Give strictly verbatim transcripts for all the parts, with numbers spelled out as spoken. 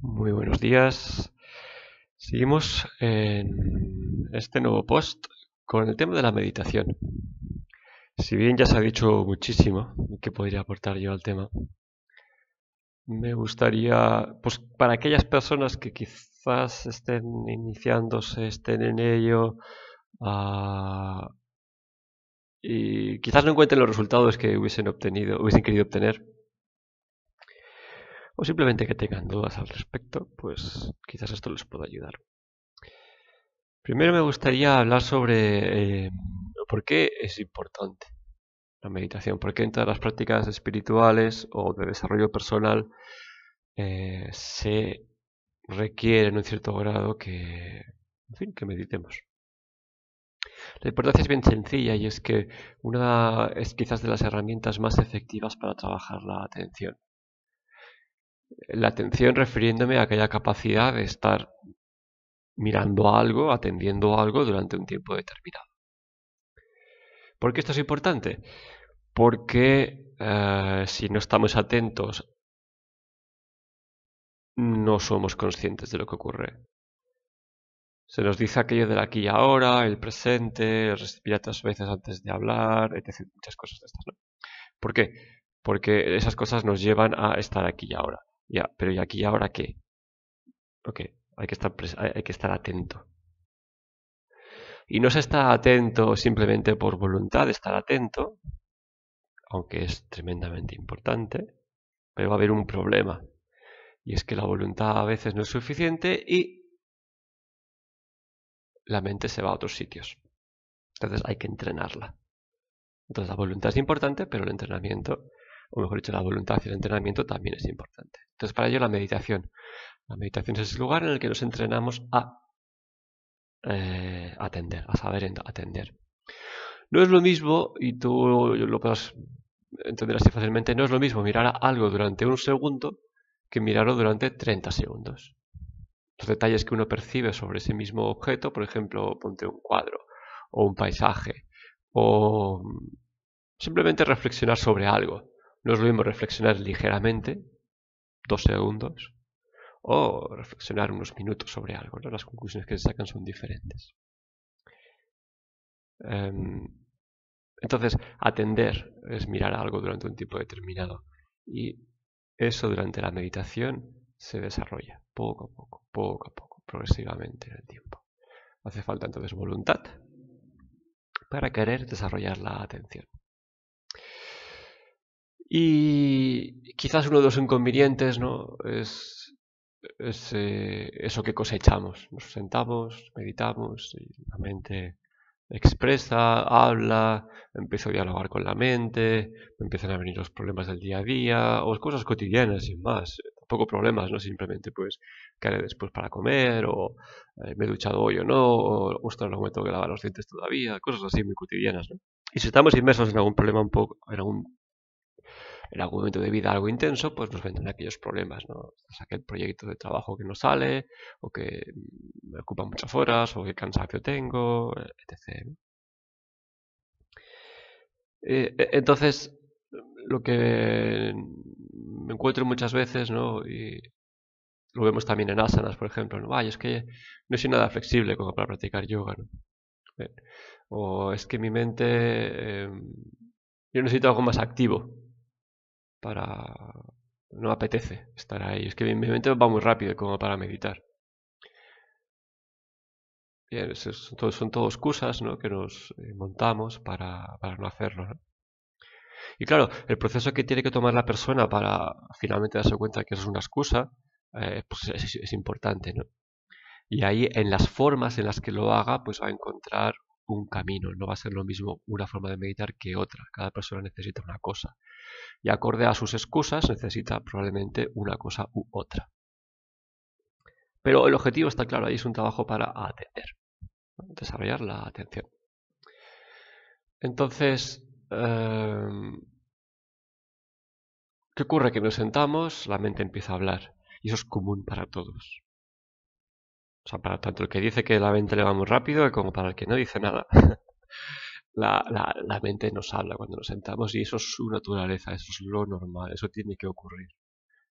Muy buenos días. Seguimos en este nuevo post con el tema de la meditación. Si bien ya se ha dicho muchísimo que podría aportar yo al tema, me gustaría, pues para aquellas personas que quizás estén iniciándose, estén en ello uh, y quizás no encuentren los resultados que hubiesen obtenido, hubiesen querido obtener, o simplemente que tengan dudas al respecto, pues quizás esto les pueda ayudar. Primero me gustaría hablar sobre eh, por qué es importante la meditación, por qué en todas las prácticas espirituales o de desarrollo personal eh, se requiere en un cierto grado que, en fin, que meditemos. La importancia es bien sencilla y es que una es quizás de las herramientas más efectivas para trabajar la atención. La atención refiriéndome a aquella capacidad de estar mirando algo, atendiendo algo durante un tiempo determinado. ¿Por qué esto es importante? Porque eh, si no estamos atentos, no somos conscientes de lo que ocurre. Se nos dice aquello del aquí y ahora, el presente, respirar tres veces antes de hablar, etcétera. Muchas cosas de estas, ¿no? ¿Por qué? Porque esas cosas nos llevan a estar aquí y ahora. Ya, pero ¿y aquí y ahora qué? Ok, hay que estar pres- hay que estar atento. Y no se está atento simplemente por voluntad de estar atento, aunque es tremendamente importante, pero va a haber un problema. Y es que la voluntad a veces no es suficiente y la mente se va a otros sitios. Entonces hay que entrenarla. Entonces la voluntad es importante, pero el entrenamiento, o mejor dicho, la voluntad y el entrenamiento también es importante. Entonces, para ello la meditación. La meditación es ese lugar en el que nos entrenamos a eh, atender, a saber atender. No es lo mismo, y tú lo puedes entender así fácilmente, no es lo mismo mirar a algo durante un segundo que mirarlo durante treinta segundos. Los detalles que uno percibe sobre ese mismo objeto, por ejemplo, ponte un cuadro, o un paisaje, o simplemente reflexionar sobre algo. No es lo mismo reflexionar ligeramente, dos segundos, o reflexionar unos minutos sobre algo, ¿no? Las conclusiones que se sacan son diferentes. Entonces, atender es mirar algo durante un tiempo determinado. Y eso durante la meditación se desarrolla poco a poco, poco a poco, progresivamente en el tiempo. Hace falta entonces voluntad para querer desarrollar la atención. Y quizás uno de los inconvenientes, ¿no? es, es eh, eso que cosechamos. Nos sentamos, meditamos, y la mente expresa, habla, empiezo a dialogar con la mente, empiezan a venir los problemas del día a día, o cosas cotidianas sin más. Tampoco problemas, ¿no? Simplemente pues qué haré después para comer, o eh, me he duchado hoy o no, o ostras, no me tengo que lavar los dientes todavía, cosas así muy cotidianas, ¿no? Y si estamos inmersos en algún problema un poco, en algún en algún momento de vida algo intenso, pues nos vendrán aquellos problemas, ¿no? Es aquel proyecto de trabajo que no sale, o que me ocupa muchas horas, o qué cansancio tengo, etcétera. Entonces, lo que me encuentro muchas veces, ¿no? Y lo vemos también en asanas, por ejemplo, ¿no? Ay, es que no soy nada flexible como para practicar yoga, ¿no? O es que mi mente, eh, yo necesito algo más activo. Para no apetece estar ahí, es que mi mente va muy rápido como para meditar. Bien, son todos, son todos excusas, ¿no? Que nos montamos para, para no hacerlo, ¿no? Y claro, el proceso que tiene que tomar la persona para finalmente darse cuenta que eso es una excusa eh, pues es, es importante, ¿no? Y ahí en las formas en las que lo haga pues va a encontrar un camino, no va a ser lo mismo una forma de meditar que otra, cada persona necesita una cosa y acorde a sus excusas necesita probablemente una cosa u otra, pero el objetivo está claro, ahí es un trabajo para atender, desarrollar la atención. Entonces, eh, ¿qué ocurre? Que nos sentamos, la mente empieza a hablar y eso es común para todos. O sea, para tanto el que dice que la mente le va muy rápido como para el que no dice nada. La, la, la mente nos habla cuando nos sentamos y eso es su naturaleza, eso es lo normal, eso tiene que ocurrir.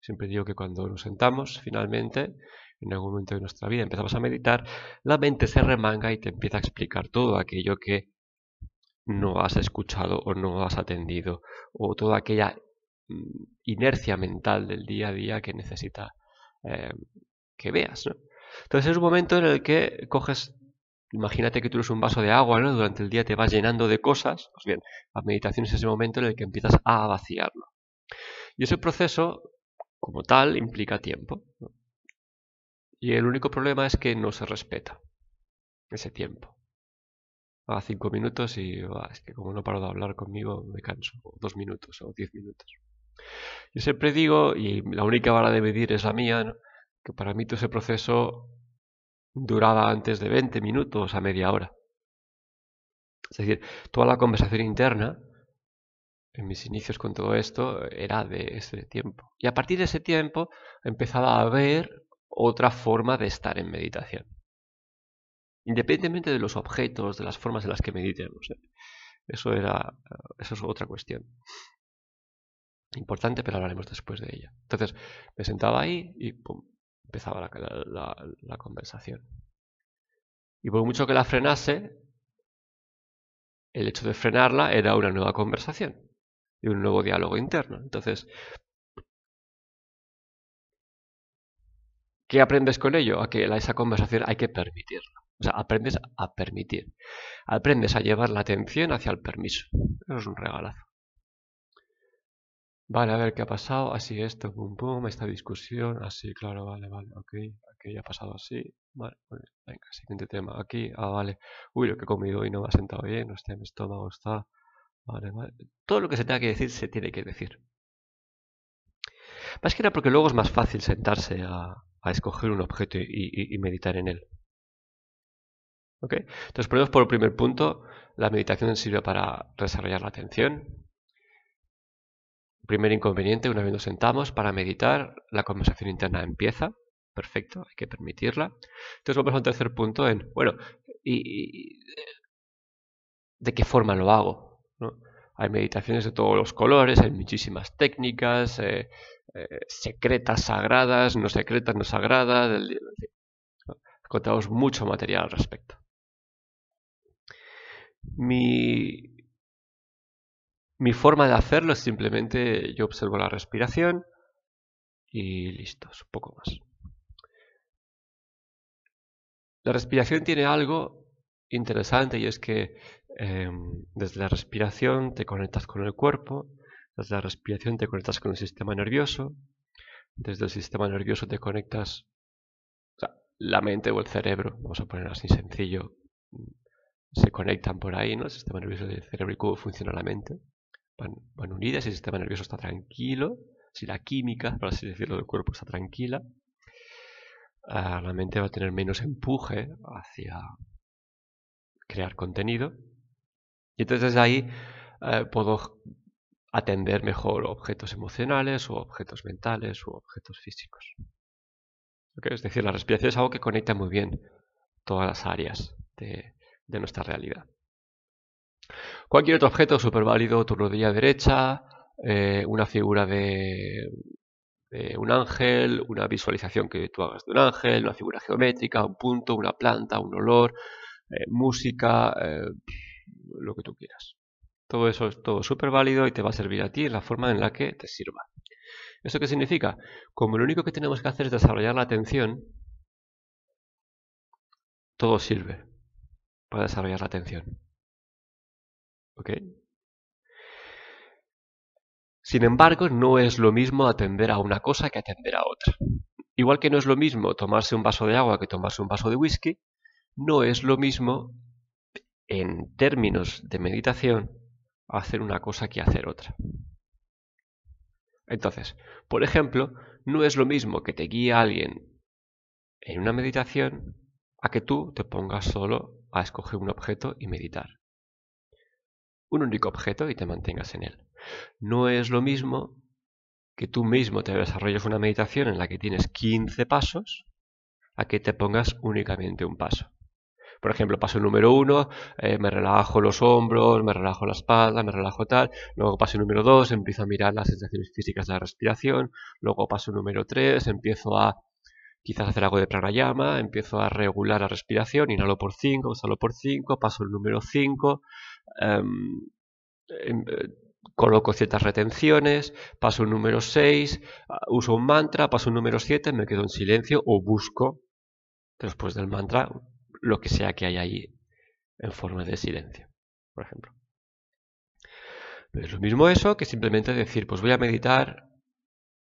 Siempre digo que cuando nos sentamos, finalmente, en algún momento de nuestra vida empezamos a meditar, la mente se remanga y te empieza a explicar todo aquello que no has escuchado o no has atendido, o toda aquella inercia mental del día a día que necesita eh, que veas, ¿no? Entonces es un momento en el que coges, imagínate que tú eres un vaso de agua, ¿no? Durante el día te vas llenando de cosas. Pues bien, la meditación es ese momento en el que empiezas a vaciarlo. Y ese proceso, como tal, implica tiempo, ¿no? Y el único problema es que no se respeta ese tiempo. A cinco minutos y bah, es que como no paro de hablar conmigo me canso, o dos minutos o diez minutos. Yo siempre digo, y la única vara de medir es la mía, ¿no?, que para mí todo ese proceso duraba antes de veinte minutos a media hora. Es decir, toda la conversación interna, en mis inicios con todo esto, era de ese tiempo. Y a partir de ese tiempo empezaba a ver otra forma de estar en meditación. Independientemente de los objetos, de las formas en las que meditemos, ¿eh? Eso era, eso es otra cuestión importante, pero hablaremos después de ella. Entonces, me sentaba ahí y pum, empezaba la, la, la conversación. Y por mucho que la frenase, el hecho de frenarla era una nueva conversación y un nuevo diálogo interno. Entonces, ¿qué aprendes con ello? A que esa conversación hay que permitirla. O sea, aprendes a permitir. Aprendes a llevar la atención hacia el permiso. Eso es un regalazo. Vale, a ver qué ha pasado. Así esto, pum, pum, esta discusión. Así, claro, vale, vale, ok. Aquí ha pasado así. Vale, vale, venga, siguiente tema. Aquí, ah, vale. Uy, lo que he comido hoy no me ha sentado bien. No está en mi estómago, está. Vale, vale. Todo lo que se tenga que decir, se tiene que decir. Más que nada porque luego es más fácil sentarse a, a escoger un objeto y, y, y meditar en él. ¿Okay? Entonces, primero, por el primer punto, la meditación sirve para desarrollar la atención. Primer inconveniente, una vez nos sentamos para meditar, la conversación interna empieza. Perfecto, hay que permitirla. Entonces vamos al tercer punto en, bueno, y, y ¿de qué forma lo hago?, ¿no? Hay meditaciones de todos los colores, hay muchísimas técnicas, eh, eh, secretas, sagradas, no secretas, no sagradas, del, del, del, ¿no? Encontramos mucho material al respecto. Mi, mi forma de hacerlo es simplemente yo observo la respiración y listo, es un poco más. La respiración tiene algo interesante y es que eh, desde la respiración te conectas con el cuerpo, desde la respiración te conectas con el sistema nervioso, desde el sistema nervioso te conectas, o sea, la mente o el cerebro, vamos a poner así sencillo, se conectan por ahí, ¿no? El sistema nervioso y el cerebro y cómo funciona la mente. Van, van unidas, si el sistema nervioso está tranquilo, si la química, por así decirlo, del cuerpo está tranquila, uh, la mente va a tener menos empuje hacia crear contenido. Y entonces desde ahí uh, puedo atender mejor objetos emocionales o objetos mentales o objetos físicos. ¿Okay? Es decir, la respiración es algo que conecta muy bien todas las áreas de... de nuestra realidad. Cualquier otro objeto súper válido, tu rodilla derecha, eh, una figura de, de un ángel, una visualización que tú hagas de un ángel, una figura geométrica, un punto, una planta, un olor, eh, música, eh, lo que tú quieras. Todo eso es todo súper válido y te va a servir a ti en la forma en la que te sirva. ¿Eso qué significa? Como lo único que tenemos que hacer es desarrollar la atención, todo sirve para desarrollar la atención. ¿Ok? Sin embargo, no es lo mismo atender a una cosa que atender a otra. Igual que no es lo mismo tomarse un vaso de agua que tomarse un vaso de whisky, no es lo mismo, en términos de meditación, hacer una cosa que hacer otra. Entonces, por ejemplo, no es lo mismo que te guíe a alguien en una meditación a que tú te pongas solo a escoger un objeto y meditar. Un único objeto y te mantengas en él. No es lo mismo que tú mismo te desarrolles una meditación en la que tienes quince pasos a que te pongas únicamente un paso. Por ejemplo, paso el número uno, eh, me relajo los hombros, me relajo la espalda, me relajo tal. Luego paso el número dos, empiezo a mirar las sensaciones físicas de la respiración. Luego paso el número tres, empiezo a quizás hacer algo de pranayama, empiezo a regular la respiración, inhalo por cinco, exhalo por cinco, paso el número cinco, eh, eh, coloco ciertas retenciones, paso el número seis, uso un mantra, paso el número siete, me quedo en silencio o busco después del mantra lo que sea que haya ahí en forma de silencio, por ejemplo. No es lo mismo eso que simplemente decir, pues voy a meditar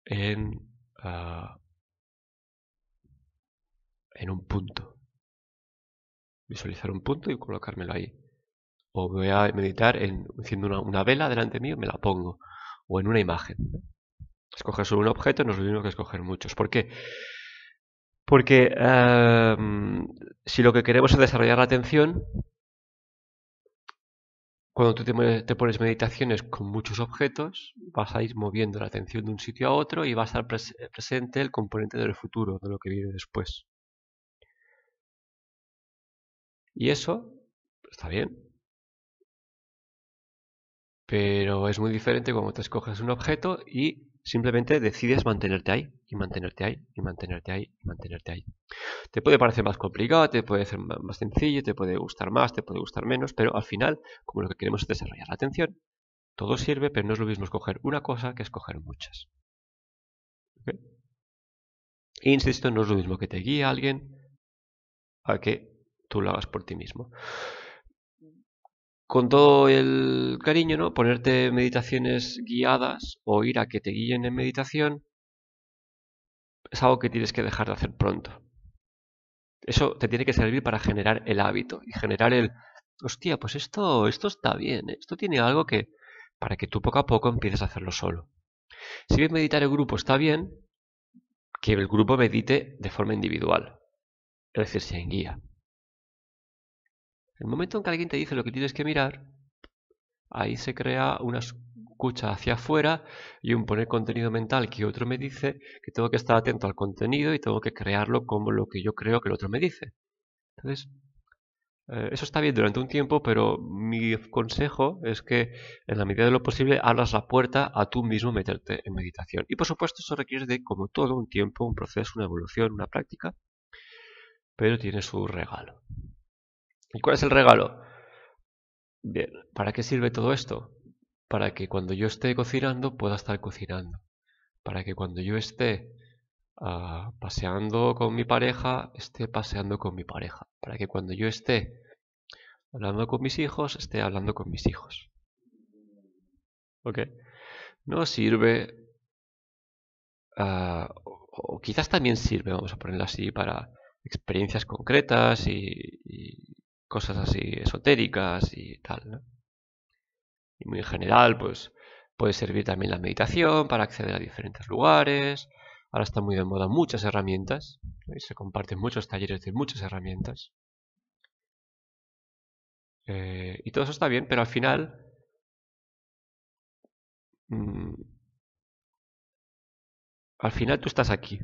en, uh, en un punto. Visualizar un punto y colocármelo ahí. O voy a meditar en, haciendo una, una vela delante mío y me la pongo. O en una imagen. Escoger solo un objeto no es lo mismo que escoger muchos. ¿Por qué? Porque um, si lo que queremos es desarrollar la atención, cuando tú te, te pones meditaciones con muchos objetos, vas a ir moviendo la atención de un sitio a otro y va a estar pres- presente el componente del futuro, de lo que viene después. Y eso está bien. Pero es muy diferente cuando te escoges un objeto y simplemente decides mantenerte ahí, y mantenerte ahí, y mantenerte ahí, y mantenerte ahí. Te puede parecer más complicado, te puede ser más sencillo, te puede gustar más, te puede gustar menos, pero al final, como lo que queremos es desarrollar la atención, todo sirve, pero no es lo mismo escoger una cosa que escoger muchas. ¿Ok? E insisto, no es lo mismo que te guíe a alguien a que tú lo hagas por ti mismo. Con todo el cariño, ¿no? Ponerte meditaciones guiadas o ir a que te guíen en meditación es algo que tienes que dejar de hacer pronto. Eso te tiene que servir para generar el hábito y generar el, hostia, pues esto, esto está bien, ¿eh? Esto tiene algo que, para que tú poco a poco empieces a hacerlo solo. Si bien meditar en grupo está bien, que el grupo medite de forma individual, es decir, sin guía. El momento en que alguien te dice lo que tienes que mirar, ahí se crea una escucha hacia afuera y un poner contenido mental que otro me dice, que tengo que estar atento al contenido y tengo que crearlo como lo que yo creo que el otro me dice. Entonces, eh, eso está bien durante un tiempo, pero mi consejo es que en la medida de lo posible abras la puerta a tú mismo meterte en meditación. Y por supuesto eso requiere de, como todo, un tiempo, un proceso, una evolución, una práctica, pero tiene su regalo. ¿Y cuál es el regalo? Bien, ¿para qué sirve todo esto? Para que cuando yo esté cocinando pueda estar cocinando. Para que cuando yo esté uh, paseando con mi pareja, esté paseando con mi pareja. Para que cuando yo esté hablando con mis hijos, esté hablando con mis hijos. ¿Ok? No sirve, uh, o quizás también sirve, vamos a ponerlo así, para experiencias concretas y, y cosas así esotéricas y tal, ¿no? Y muy en general, pues puede servir también la meditación para acceder a diferentes lugares. Ahora están muy de moda muchas herramientas, ¿no? Y se comparten muchos talleres de muchas herramientas. Eh, y todo eso está bien, pero al final mmm, al final tú estás aquí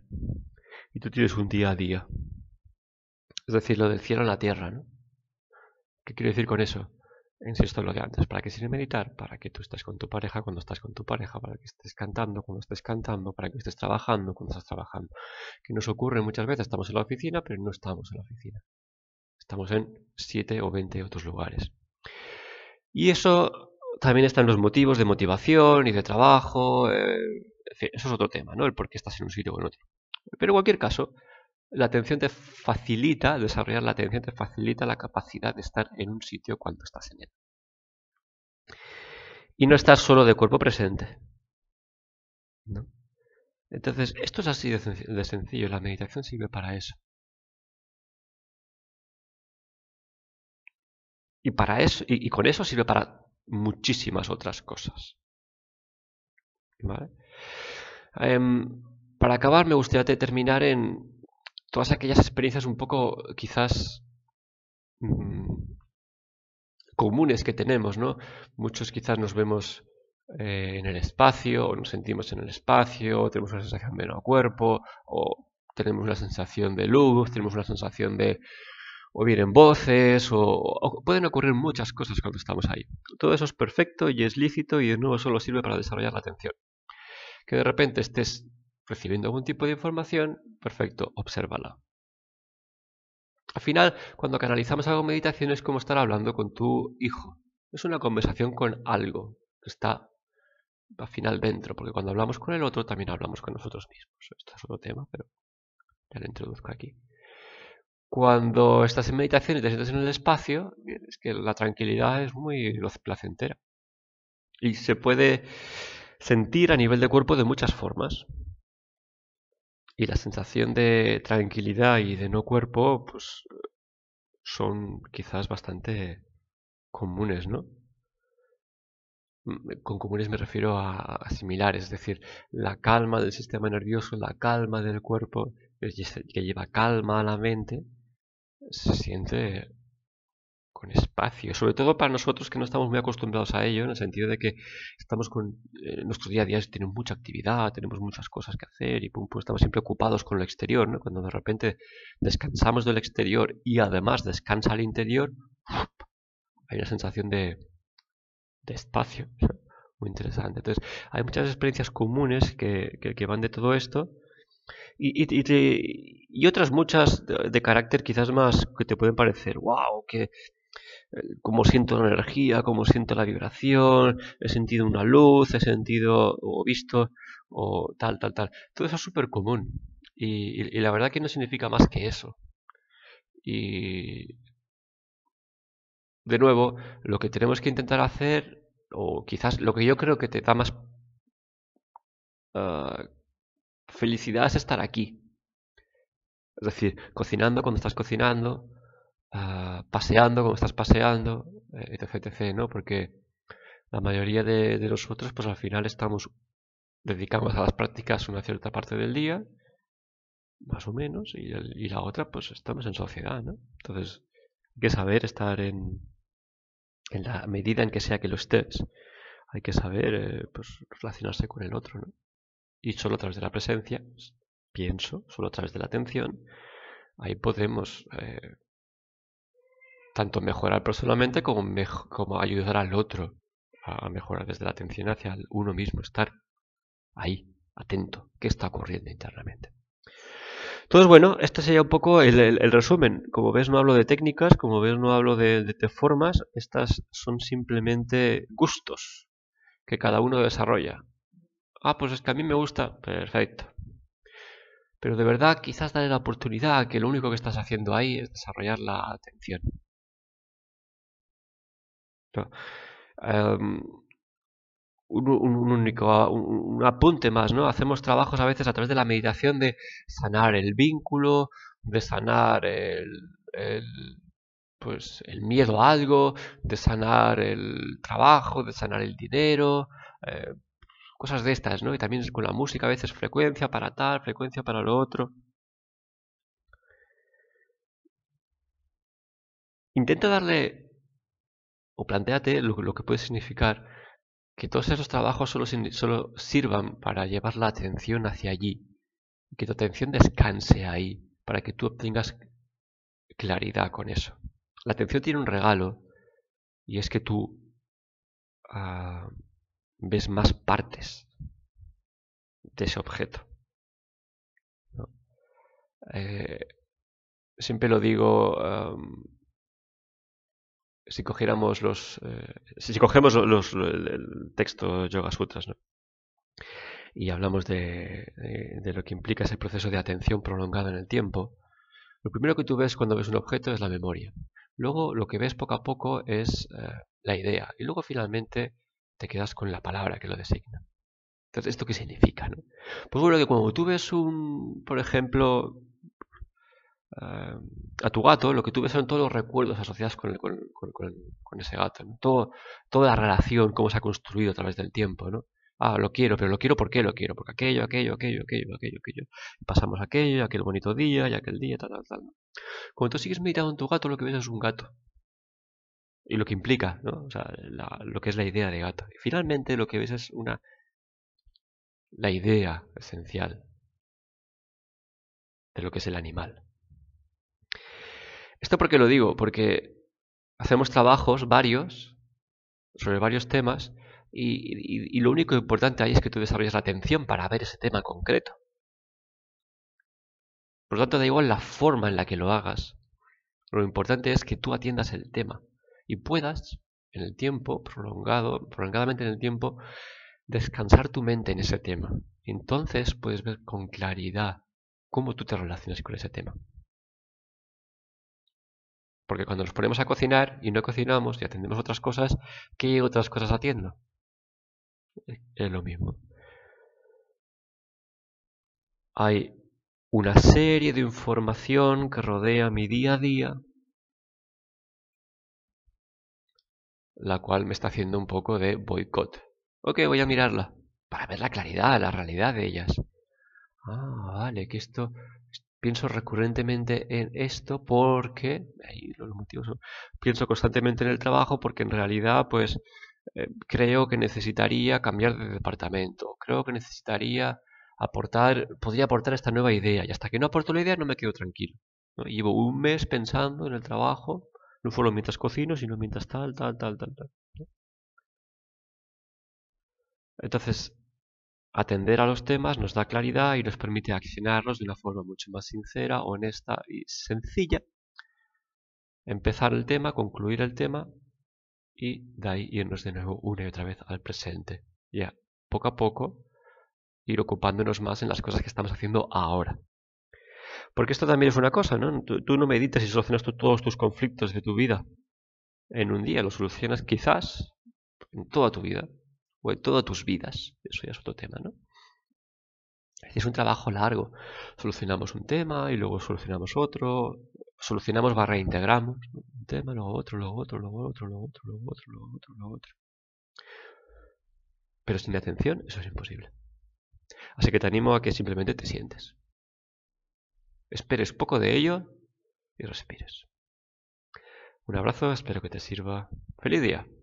y tú tienes un día a día. Es decir, lo del cielo a la tierra, ¿no? ¿Qué quiero decir con eso? Insisto en lo de antes. ¿Para qué sirve meditar? Para que tú estés con tu pareja cuando estás con tu pareja, para que estés cantando cuando estés cantando, para que estés trabajando cuando estás trabajando. ¿Qué nos ocurre muchas veces? Estamos en la oficina, pero no estamos en la oficina. Estamos en siete o veinte otros lugares. Y eso también está en los motivos de motivación y de trabajo. Eh, en fin, eso es otro tema, ¿no? El por qué estás en un sitio o en otro. Pero en cualquier caso, la atención te facilita, desarrollar la atención te facilita la capacidad de estar en un sitio cuando estás en él. Y no estar solo de cuerpo presente, ¿no? Entonces, esto es así de sencillo, la meditación sirve para eso. Y, para eso, y, y con eso sirve para muchísimas otras cosas, ¿vale? Um, para acabar, me gustaría terminar en todas aquellas experiencias un poco, quizás, mmm, comunes que tenemos, ¿no? Muchos quizás nos vemos eh, en el espacio, o nos sentimos en el espacio, o tenemos una sensación de no cuerpo, o tenemos una sensación de luz, tenemos una sensación de o vienen voces, o, o pueden ocurrir muchas cosas cuando estamos ahí. Todo eso es perfecto y es lícito y de nuevo solo sirve para desarrollar la atención. Que de repente estés recibiendo algún tipo de información, perfecto, obsérvala. Al final, cuando canalizamos algo en meditación es como estar hablando con tu hijo. Es una conversación con algo que está al final dentro, porque cuando hablamos con el otro también hablamos con nosotros mismos. Esto es otro tema, pero ya lo introduzco aquí. Cuando estás en meditación y te sientas en el espacio, es que la tranquilidad es muy placentera. Y se puede sentir a nivel de cuerpo de muchas formas. Y la sensación de tranquilidad y de no cuerpo, pues son quizás bastante comunes, ¿no? Con comunes me refiero a, a similares, es decir, la calma del sistema nervioso, la calma del cuerpo, que lleva calma a la mente, se siente con espacio, sobre todo para nosotros que no estamos muy acostumbrados a ello, en el sentido de que estamos con eh, nuestro día a día tenemos mucha actividad, tenemos muchas cosas que hacer y pum, pues estamos siempre ocupados con lo exterior, ¿no? Cuando de repente descansamos del exterior y además descansa el interior, hay una sensación de, de espacio muy interesante. Entonces hay muchas experiencias comunes que, que, que van de todo esto y, y, y, te, y otras muchas de, de carácter quizás más que te pueden parecer, wow, que como siento la energía, como siento la vibración, he sentido una luz, he sentido o visto o tal, tal, tal. Todo eso es súper común y, y, y la verdad que no significa más que eso. Y de nuevo, lo que tenemos que intentar hacer, o quizás lo que yo creo que te da más uh, felicidad es estar aquí. Es decir, cocinando cuando estás cocinando, Uh, paseando, como estás paseando, etc, etc, ¿no? Porque la mayoría de, de nosotros, pues al final estamos, dedicamos a las prácticas una cierta parte del día, más o menos, y, el, y la otra, pues estamos en sociedad, ¿no? Entonces, hay que saber estar en, en la medida en que sea que lo estés, hay que saber, eh, pues, relacionarse con el otro, ¿no? Y solo a través de la presencia, pues, pienso, solo a través de la atención, ahí podemos Eh, tanto mejorar personalmente como, mejor, como ayudar al otro a mejorar desde la atención hacia uno mismo, estar ahí, atento, qué está ocurriendo internamente. Entonces, bueno, este sería un poco el, el, el resumen. Como ves, no hablo de técnicas, como ves, no hablo de, de, de formas, estas son simplemente gustos que cada uno desarrolla. Ah, pues es que a mí me gusta, perfecto. Pero de verdad, quizás dale la oportunidad a que lo único que estás haciendo ahí es desarrollar la atención. No. Um, un, un, único, un, un apunte más, ¿no? Hacemos trabajos a veces a través de la meditación de sanar el vínculo, de sanar el, el, pues, el miedo a algo, de sanar el trabajo, de sanar el dinero, eh, cosas de estas, ¿no? Y también con la música a veces frecuencia para tal, frecuencia para lo otro. Intenta darle o plantéate lo, lo que puede significar que todos esos trabajos solo, solo sirvan para llevar la atención hacia allí, que tu atención descanse ahí, para que tú obtengas claridad con eso. La atención tiene un regalo y es que tú uh, ves más partes de ese objeto, ¿no? Eh, siempre lo digo. Um, Si cogiéramos los, eh, si cogemos los, los, el texto Yoga Sutras, ¿no? Y hablamos de, de, de lo que implica ese proceso de atención prolongada en el tiempo, lo primero que tú ves cuando ves un objeto es la memoria. Luego lo que ves poco a poco es eh, la idea. Y luego finalmente te quedas con la palabra que lo designa. Entonces, ¿esto qué significa, no? Pues bueno, que cuando tú ves un, por ejemplo, a tu gato, lo que tú ves son todos los recuerdos asociados con, el, con, con, con ese gato, ¿no? Todo, toda la relación, cómo se ha construido a través del tiempo, ¿no? Ah, lo quiero, pero lo quiero, ¿por qué lo quiero? Porque aquello, aquello, aquello, aquello, aquello, aquello. Pasamos aquello, aquel bonito día, y aquel día, tal, tal, tal. Cuando tú sigues meditando en tu gato, lo que ves es un gato. Y lo que implica, ¿no? O sea, la, lo que es la idea de gato. Y finalmente lo que ves es una la idea esencial de lo que es el animal. Esto porque lo digo, porque hacemos trabajos varios sobre varios temas y, y, y lo único importante ahí es que tú desarrolles la atención para ver ese tema concreto. Por lo tanto, da igual la forma en la que lo hagas. Lo importante es que tú atiendas el tema y puedas, en el tiempo, prolongado, prolongadamente en el tiempo, descansar tu mente en ese tema. Entonces puedes ver con claridad cómo tú te relacionas con ese tema. Porque cuando nos ponemos a cocinar y no cocinamos y atendemos otras cosas, ¿qué otras cosas atiendo? Es lo mismo. Hay una serie de información que rodea mi día a día, la cual me está haciendo un poco de boicot. Ok, voy a mirarla para ver la claridad, la realidad de ellas. Ah, vale, que esto, pienso recurrentemente en esto porque, ahí los motivos son, pienso constantemente en el trabajo porque en realidad pues eh, creo que necesitaría cambiar de departamento, creo que necesitaría aportar, podría aportar esta nueva idea, y hasta que no aporto la idea no me quedo tranquilo, ¿no? Llevo un mes pensando en el trabajo, no solo mientras cocino, sino mientras tal, tal, tal, tal, tal, ¿no? Entonces, atender a los temas nos da claridad y nos permite accionarlos de una forma mucho más sincera, honesta y sencilla. Empezar el tema, concluir el tema y de ahí irnos de nuevo una y otra vez al presente. Ya, poco a poco, ir ocupándonos más en las cosas que estamos haciendo ahora. Porque esto también es una cosa, ¿no? Tú, tú no meditas y solucionas tú todos tus conflictos de tu vida en un día, los solucionas quizás en toda tu vida o en todas tus vidas. Eso ya es otro tema, ¿no? Es un trabajo largo. Solucionamos un tema y luego solucionamos otro, solucionamos barra integramos, ¿no? Un tema, luego otro, luego otro, luego otro, luego otro, luego otro, luego otro, luego otro. Pero sin atención eso es imposible. Así que te animo a que simplemente te sientes. Esperes poco de ello y respires. Un abrazo, espero que te sirva. ¡Feliz día!